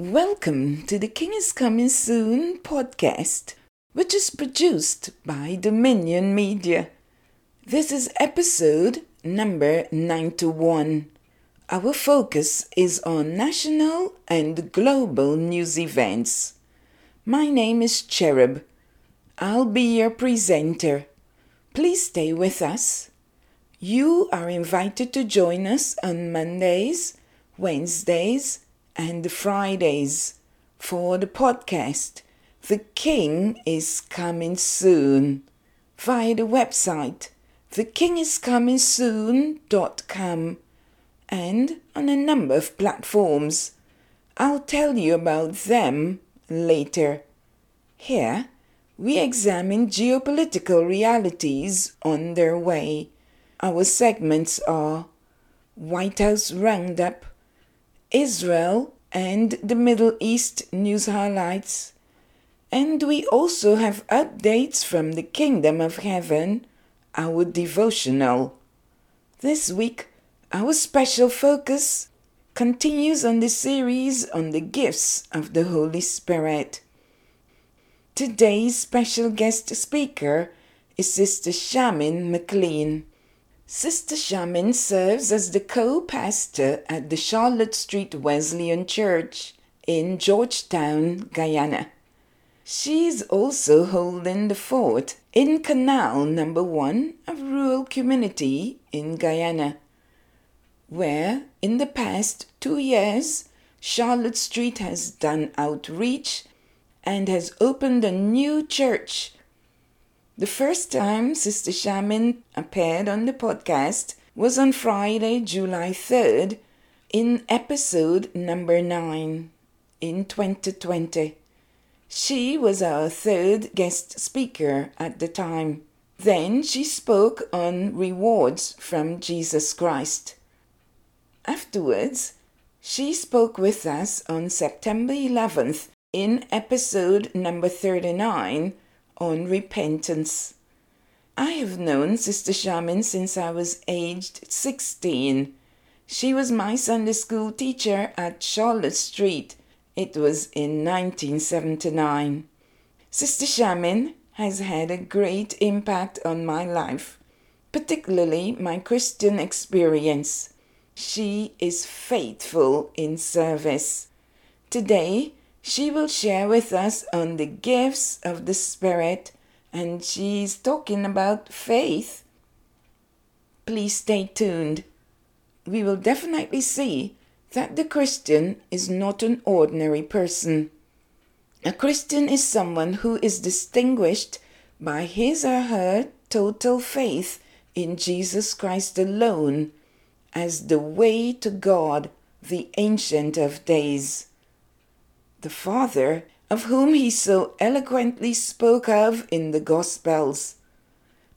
Welcome to the King is Coming Soon podcast, which is produced by Dominion Media. This is episode number 91. Our focus is on national and global news events. My name is Cherub. I'll be your presenter. Please stay with us. You are invited to join us on Mondays, Wednesdays, and Fridays for the podcast The King is Coming Soon via the website thekingiscomingsoon.com and on a number of platforms. I'll tell you about them later. Here we examine geopolitical realities on their way. Our segments are White House Roundup, Israel and the Middle East news highlights, and we also have updates from the Kingdom of Heaven, our devotional. This week, our special focus continues on the series on the gifts of the Holy Spirit. Today's special guest speaker is Sister Charmaine Mclean. Sister Charmaine serves as the co-pastor at the Charlotte Street Wesleyan Church in Georgetown, Guyana. She's also holding the fort in Canal Number 1, a rural community in Guyana, where in the past 2 years, Charlotte Street has done outreach and has opened a new church. The first time Sister Charmaine appeared on the podcast was on Friday, July 3rd, in episode number 9 in 2020. She was our third guest speaker at the time. Then she spoke on rewards from Jesus Christ. Afterwards, she spoke with us on September 11th in episode number 39, on repentance. I have known Sister Charmaine since I was aged 16. She was my Sunday school teacher at Charlotte Street. It was in 1979. Sister Charmaine has had a great impact on my life, particularly my Christian experience. She is faithful in service. Today, she will share with us on the gifts of the Spirit, and she's talking about faith. Please stay tuned. We will definitely see that the Christian is not an ordinary person. A Christian is someone who is distinguished by his or her total faith in Jesus Christ alone as the way to God, the Ancient of Days, the Father, of whom he so eloquently spoke of in the Gospels.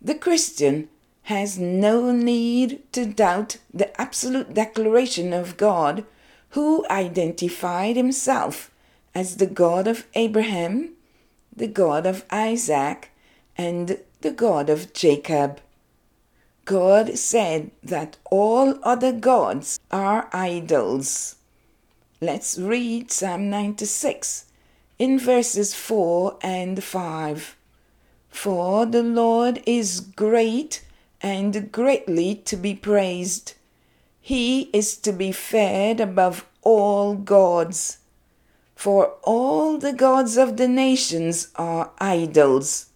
The Christian has no need to doubt the absolute declaration of God, who identified himself as the God of Abraham, the God of Isaac, and the God of Jacob. God said that all other gods are idols. Let's read Psalm 96 in verses 4 and 5. For the Lord is great and greatly to be praised. He is to be feared above all gods. For all the gods of the nations are idols,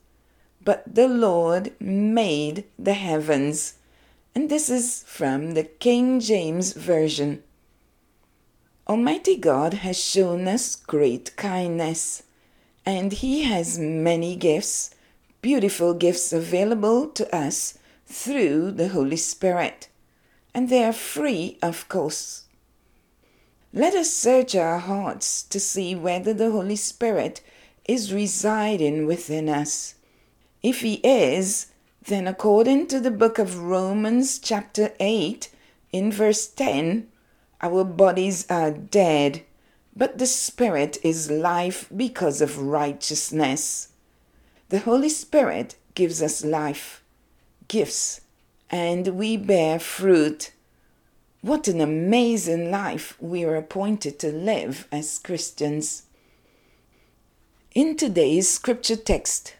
but the Lord made the heavens. And this is from the King James Version. Almighty God has shown us great kindness, and He has many gifts, beautiful gifts available to us through the Holy Spirit, and they are free of cost. Let us search our hearts to see whether the Holy Spirit is residing within us. If He is, then according to the book of Romans chapter 8 in verse 10, our bodies are dead, but the Spirit is life because of righteousness. The Holy Spirit gives us life, gifts, and we bear fruit. What an amazing life we are appointed to live as Christians. In today's scripture text,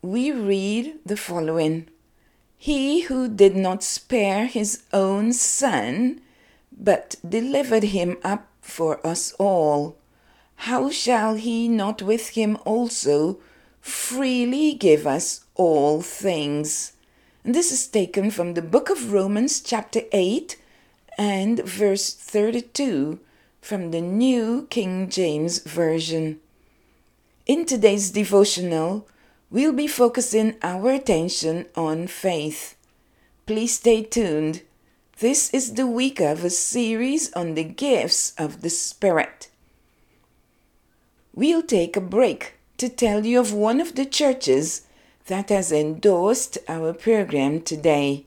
we read the following. He who did not spare his own son, but delivered him up for us all, how shall he not with him also freely give us all things? And this is taken from the book of Romans chapter 8 and verse 32 from the New King James Version. In today's devotional, we'll be focusing our attention on faith. Please stay tuned. This is the week of a series on the gifts of the Spirit. We'll take a break to tell you of one of the churches that has endorsed our program today.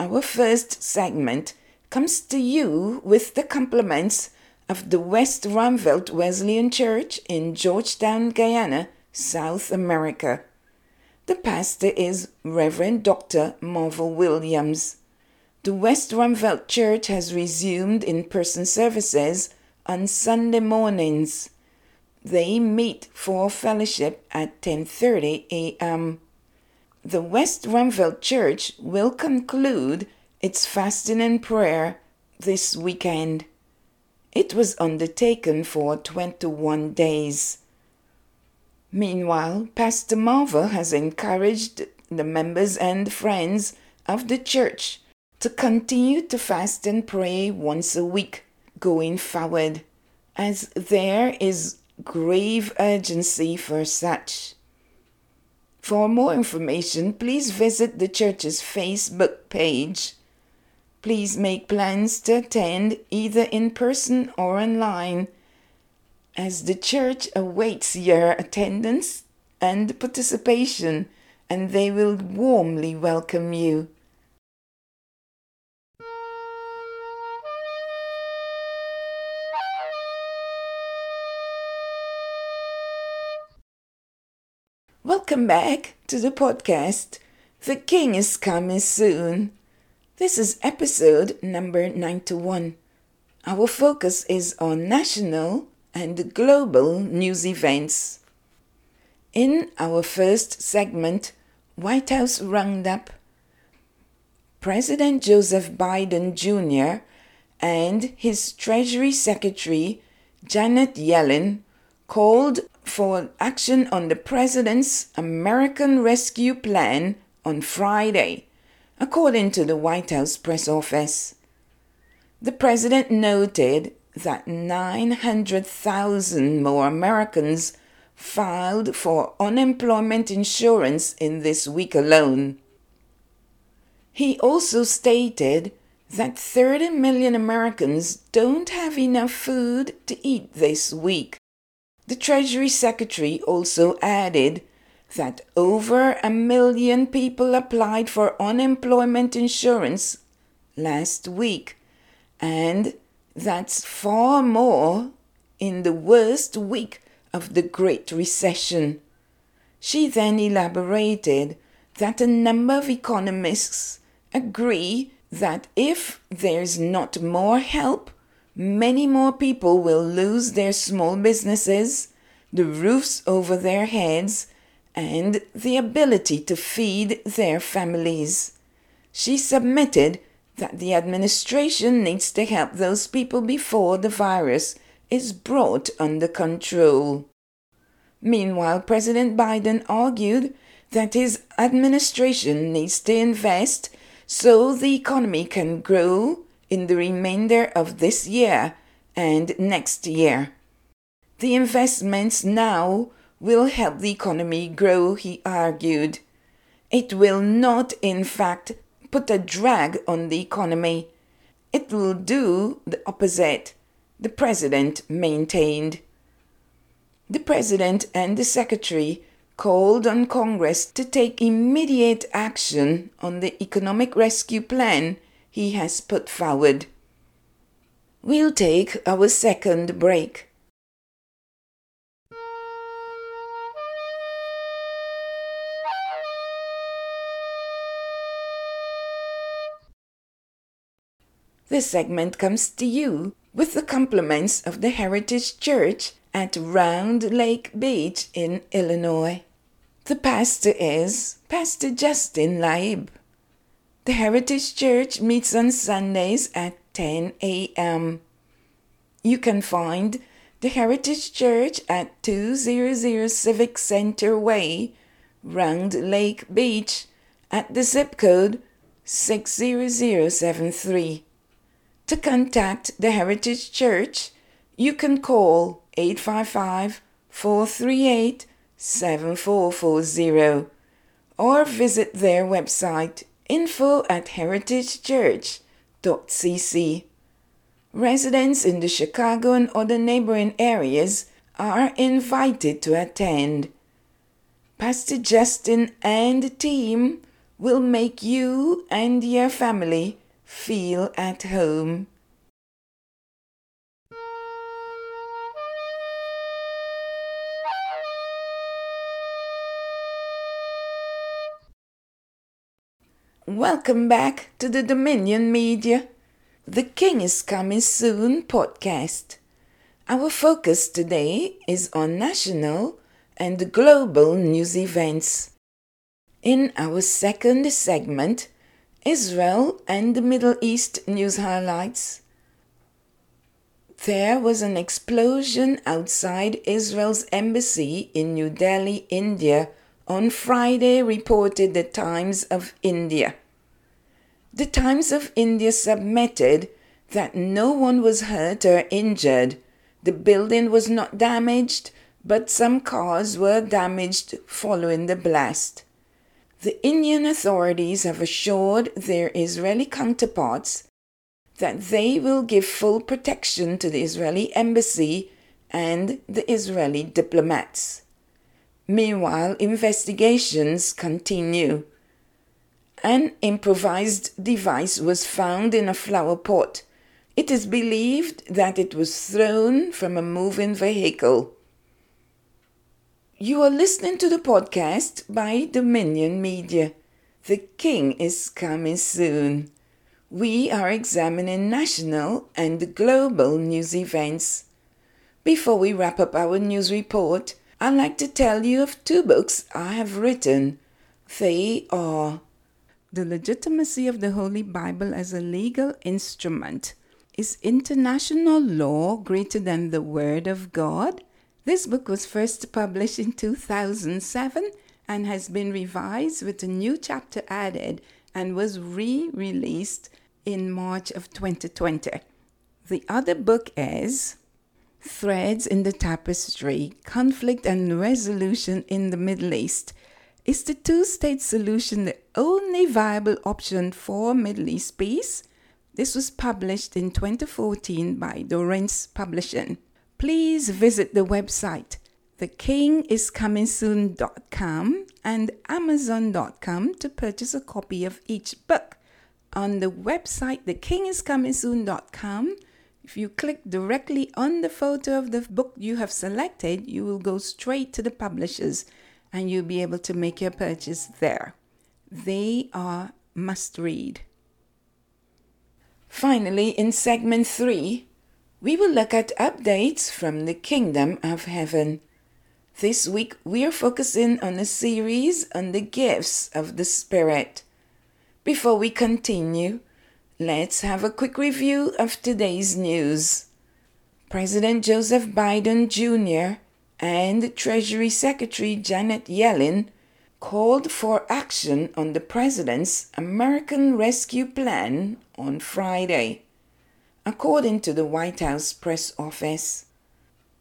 Our first segment comes to you with the compliments of the West Ruimveldt Wesleyan Church in Georgetown, Guyana, South America. The pastor is Reverend Dr. Marvel Williams. The West Ruimveldt Church has resumed in-person services on Sunday mornings. They meet for fellowship at 10:30 a.m. The West Ruimveldt Church will conclude its fasting and prayer this weekend. It was undertaken for 21 days. Meanwhile, Pastor Marvel has encouraged the members and friends of the church to continue to fast and pray once a week going forward, as there is grave urgency for such. For more information, please visit the church's Facebook page. Please make plans to attend either in person or online, as the church awaits your attendance and participation, and they will warmly welcome you. Welcome back to the podcast, The King is Coming Soon. This is episode number 91. Our focus is on national and global news events. In our first segment, White House Roundup, President Joseph Biden Jr. and his Treasury Secretary, Janet Yellen, called for action on the president's American Rescue Plan on Friday, according to the White House press office. The president noted that 900,000 more Americans filed for unemployment insurance in this week alone. He also stated that 30 million Americans don't have enough food to eat this week. The Treasury Secretary also added that over 1 million people applied for unemployment insurance last week, and that's far more in the worst week of the Great Recession. She then elaborated that a number of economists agree that if there's not more help, many more people will lose their small businesses, the roofs over their heads, and the ability to feed their families. She submitted that the administration needs to help those people before the virus is brought under control. Meanwhile, President Biden argued that his administration needs to invest so the economy can grow in the remainder of this year and next year. The investments now will help the economy grow, he argued. It will not, in fact, put a drag on the economy. It will do the opposite, the president maintained. The president and the secretary called on Congress to take immediate action on the economic rescue plan he has put forward. We'll take our second break. This segment comes to you with the compliments of the Heritage Church at Round Lake Beach in Illinois. The pastor is Pastor Justin Laib. The Heritage Church meets on Sundays at 10 a.m. You can find the Heritage Church at 200 Civic Center Way, Round Lake Beach, at the zip code 60073. To contact the Heritage Church, you can call 855-438-7440 or visit their website info@heritagechurch.cc. Residents in the Chicago and other neighboring areas are invited to attend. Pastor Justin and the team will make you and your family feel at home. Welcome back to the Dominion Media, The King is Coming Soon podcast. Our focus today is on national and global news events. In our second segment, Israel and the Middle East news highlights. There was an explosion outside Israel's embassy in New Delhi, India, on Friday, reported the Times of India. The Times of India submitted that no one was hurt or injured. The building was not damaged, but some cars were damaged following the blast. The Indian authorities have assured their Israeli counterparts that they will give full protection to the Israeli embassy and the Israeli diplomats. Meanwhile, investigations continue. An improvised device was found in a flower pot. It is believed that it was thrown from a moving vehicle. You are listening to the podcast by Dominion Media. The King is Coming Soon. We are examining national and global news events. Before we wrap up our news report, I'd like to tell you of two books I have written. They are The Legitimacy of the Holy Bible as a Legal Instrument. Is international law greater than the Word of God? This book was first published in 2007 and has been revised with a new chapter added and was re-released in March of 2020. The other book is Threads in the Tapestry, Conflict and Resolution in the Middle East. Is the two-state solution the only viable option for Middle East peace? This was published in 2014 by Dorrance Publishing. Please visit the website thekingiscomingsoon.com and amazon.com to purchase a copy of each book. On the website thekingiscomingsoon.com, if you click directly on the photo of the book you have selected, you will go straight to the publishers and you'll be able to make your purchase there. They are must-read. Finally, in segment 3, we will look at updates from the Kingdom of Heaven. This week, we are focusing on a series on the gifts of the Spirit. Before we continue, let's have a quick review of today's news. President Joseph Biden Jr. and Treasury Secretary Janet Yellen called for action on the president's American Rescue Plan on Friday, according to the White House press office.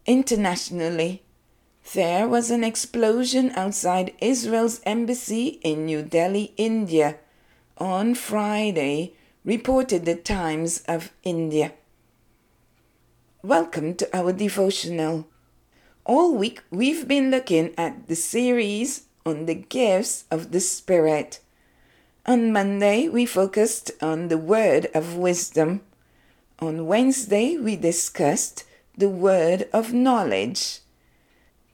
Internationally, there was an explosion outside Israel's embassy in New Delhi, India, on Friday, reported the Times of India. Welcome to our devotional. All week, we've been looking at the series on the gifts of the Spirit. On Monday, we focused on the Word of Wisdom. On Wednesday, we discussed the Word of Knowledge.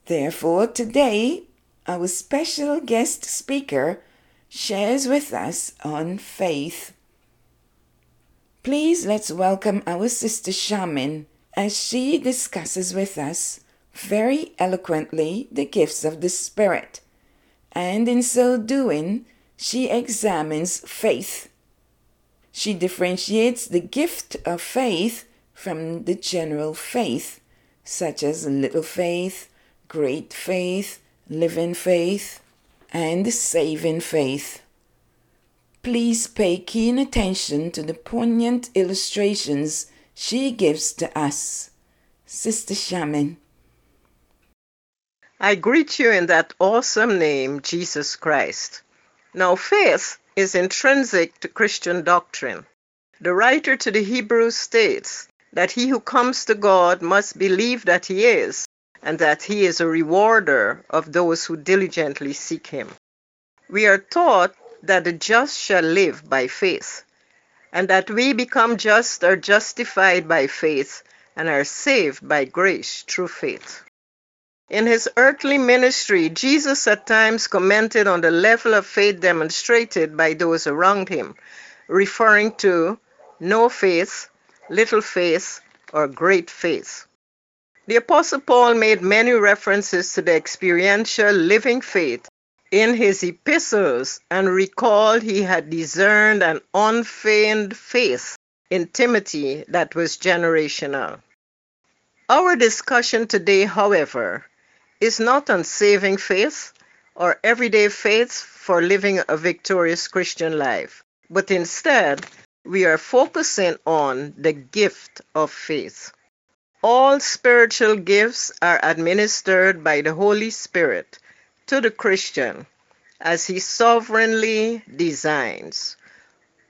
Therefore, today, our special guest speaker shares with us on faith. Please let's welcome our Sister Charmaine as she discusses with us very eloquently the gifts of the Spirit, and in so doing, she examines faith. She differentiates the gift of faith from the general faith, such as little faith, great faith, living faith, and saving faith. Please pay keen attention to the poignant illustrations she gives to us. Sister Charmaine. I greet you in that awesome name, Jesus Christ. Now, faith is intrinsic to Christian doctrine. The writer to the Hebrews states that he who comes to God must believe that he is, and that he is a rewarder of those who diligently seek him. We are taught that the just shall live by faith, and that we become just or justified by faith and are saved by grace through faith. In his earthly ministry, Jesus at times commented on the level of faith demonstrated by those around him, referring to no faith, little faith, or great faith. The Apostle Paul made many references to the experiential living faith in his epistles and recalled he had discerned an unfeigned faith in Timothy that was generational. Our discussion today, however, is not on saving faith or everyday faith for living a victorious Christian life, but instead we are focusing on the gift of faith. All spiritual gifts are administered by the Holy Spirit to the Christian as he sovereignly designs,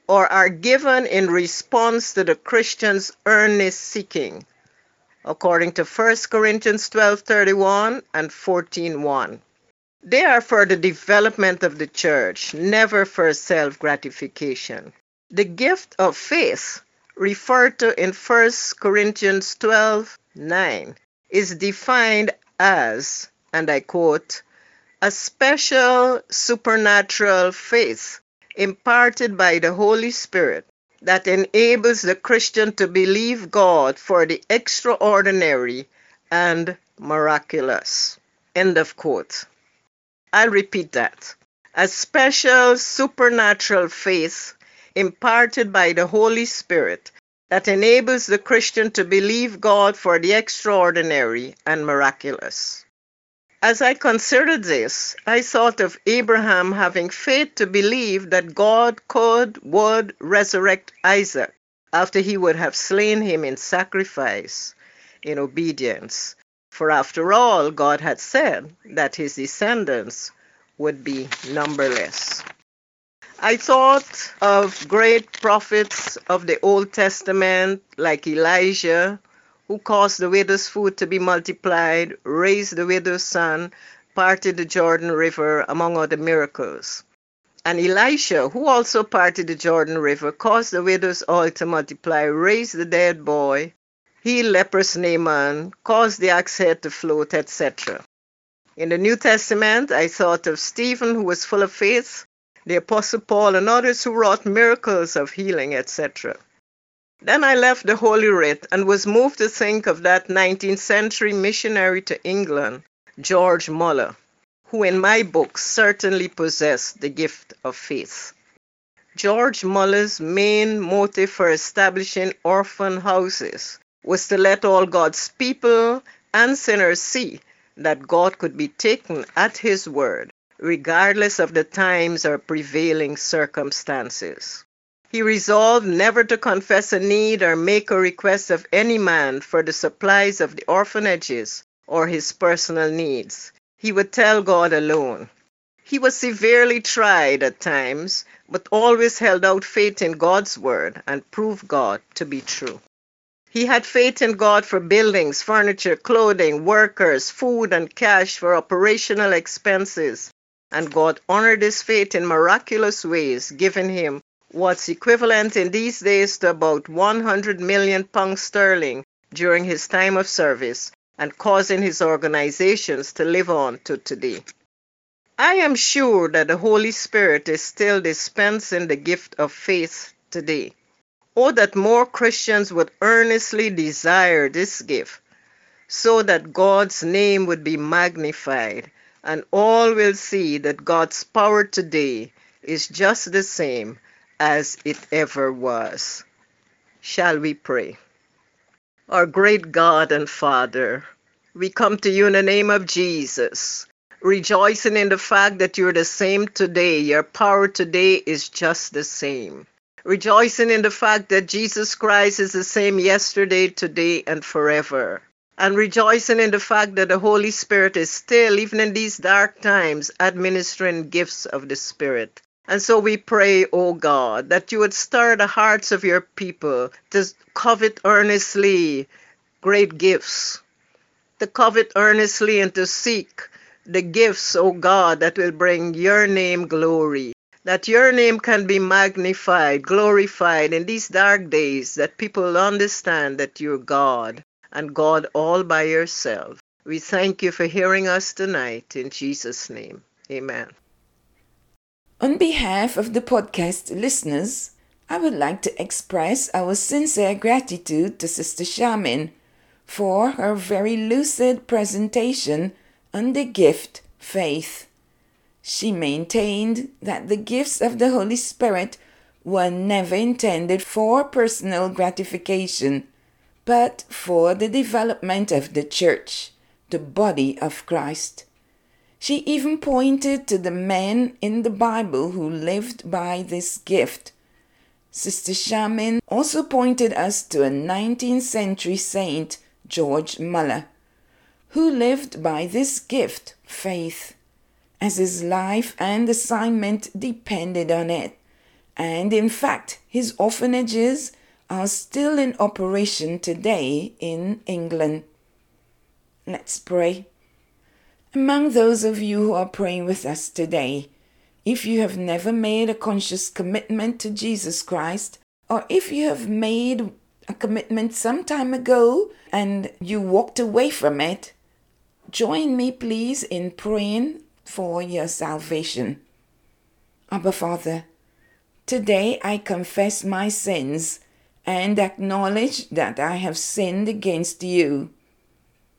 or are given in response to the Christian's earnest seeking, according to 1 Corinthians 12:31 and 14:1. They are for the development of the church, never for self-gratification. The gift of faith, referred to in 1 Corinthians 12:9, is defined as, and I quote, a special supernatural faith imparted by the Holy Spirit that enables the Christian to believe God for the extraordinary and miraculous. End of quote. I'll repeat that. A special supernatural faith imparted by the Holy Spirit that enables the Christian to believe God for the extraordinary and miraculous. As I considered this, I thought of Abraham having faith to believe that God would resurrect Isaac after he would have slain him in sacrifice, in obedience. For after all, God had said that his descendants would be numberless. I thought of great prophets of the Old Testament like Elijah, who caused the widow's food to be multiplied, raised the widow's son, parted the Jordan River, among other miracles. And Elisha, who also parted the Jordan River, caused the widow's oil to multiply, raised the dead boy, healed leprous Naaman, caused the axe head to float, etc. In the New Testament, I thought of Stephen, who was full of faith, the Apostle Paul, and others who wrought miracles of healing, etc. Then I left the Holy Writ and was moved to think of that 19th century missionary to England, George Muller, who in my book certainly possessed the gift of faith. George Muller's main motive for establishing orphan houses was to let all God's people and sinners see that God could be taken at his word, regardless of the times or prevailing circumstances. He resolved never to confess a need or make a request of any man for the supplies of the orphanages or his personal needs. He would tell God alone. He was severely tried at times, but always held out faith in God's word and proved God to be true. He had faith in God for buildings, furniture, clothing, workers, food, and cash for operational expenses, and God honored his faith in miraculous ways, giving him what's equivalent in these days to about 100 million pounds sterling during his time of service, and causing his organizations to live on to today. I am sure that the Holy Spirit is still dispensing the gift of faith today, Oh, that more Christians would earnestly desire this gift, so that God's name would be magnified, and all will see that God's power today is just the same as it ever was. Shall we pray? Our great God and Father, we come to you in the name of Jesus, rejoicing in the fact that you're the same today. Your power today is just the same. Rejoicing in the fact that Jesus Christ is the same yesterday, today, and forever. And rejoicing in the fact that the Holy Spirit is still, even in these dark times, administering gifts of the Spirit. And so we pray, O God, that you would stir the hearts of your people to covet earnestly great gifts, to covet earnestly and to seek the gifts, O God, that will bring your name glory, that your name can be magnified, glorified in these dark days, that people understand that you're God, and God all by yourself. We thank you for hearing us tonight. In Jesus' name, amen. On behalf of the podcast listeners, I would like to express our sincere gratitude to Sister Charmaine for her very lucid presentation on the gift faith. She maintained that the gifts of the Holy Spirit were never intended for personal gratification, but for the development of the church, the body of Christ. She even pointed to the men in the Bible who lived by this gift. Sister Charmaine also pointed us to a 19th century saint, George Muller, who lived by this gift, faith, as his life and assignment depended on it. And in fact, his orphanages are still in operation today in England. Let's pray. Among those of you who are praying with us today, if you have never made a conscious commitment to Jesus Christ, or if you have made a commitment some time ago and you walked away from it, join me please in praying for your salvation. Abba Father, today I confess my sins and acknowledge that I have sinned against you.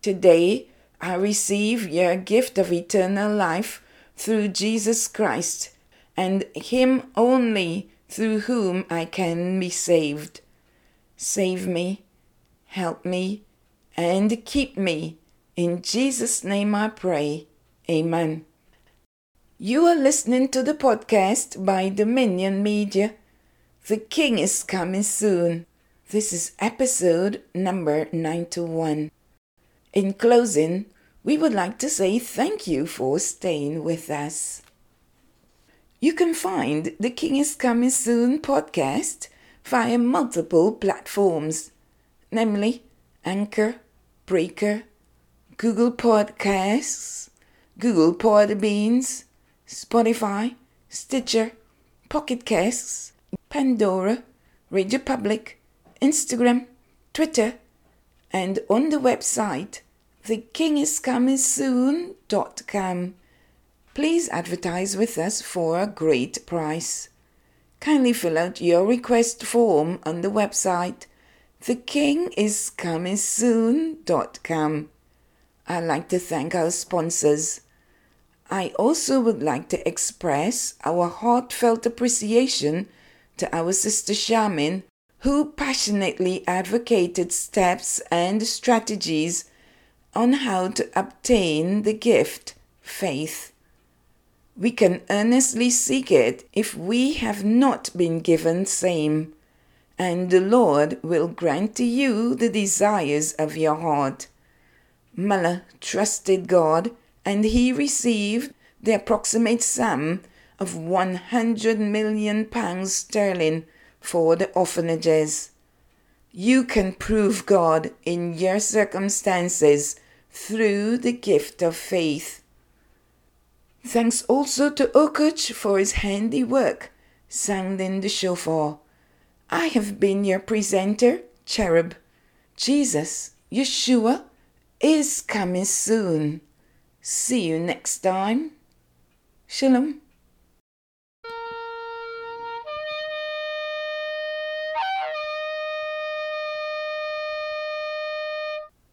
Today, I receive your gift of eternal life through Jesus Christ, and Him only through whom I can be saved. Save me, help me, and keep me. In Jesus' name I pray. Amen. You are listening to the podcast by Dominion Media. The King is coming soon. This is episode number 91. In closing, we would like to say thank you for staying with us. You can find the King is Coming Soon podcast via multiple platforms, namely Anchor, Breaker, Google Podcasts, Google Podbeans, Spotify, Stitcher, Pocket Casts, Pandora, Radio Public, Instagram, Twitter, and on the website thekingiscomingsoon.com. Please advertise with us for a great price. Kindly fill out your request form on the website thekingiscomingsoon.com. I'd like to thank our sponsors. I also would like to express our heartfelt appreciation to our Sister Charmaine, who passionately advocated steps and strategies on how to obtain the gift, faith. We can earnestly seek it if we have not been given same, and the Lord will grant to you the desires of your heart. Muller trusted God, and he received the approximate sum of £100 million for the orphanages. You can prove God in your circumstances through the gift of faith. Thanks also to Okutch for his handy work, sounding the shofar. I have been your presenter, Cherub. Jesus, Yeshua, is coming soon. See you next time. Shalom.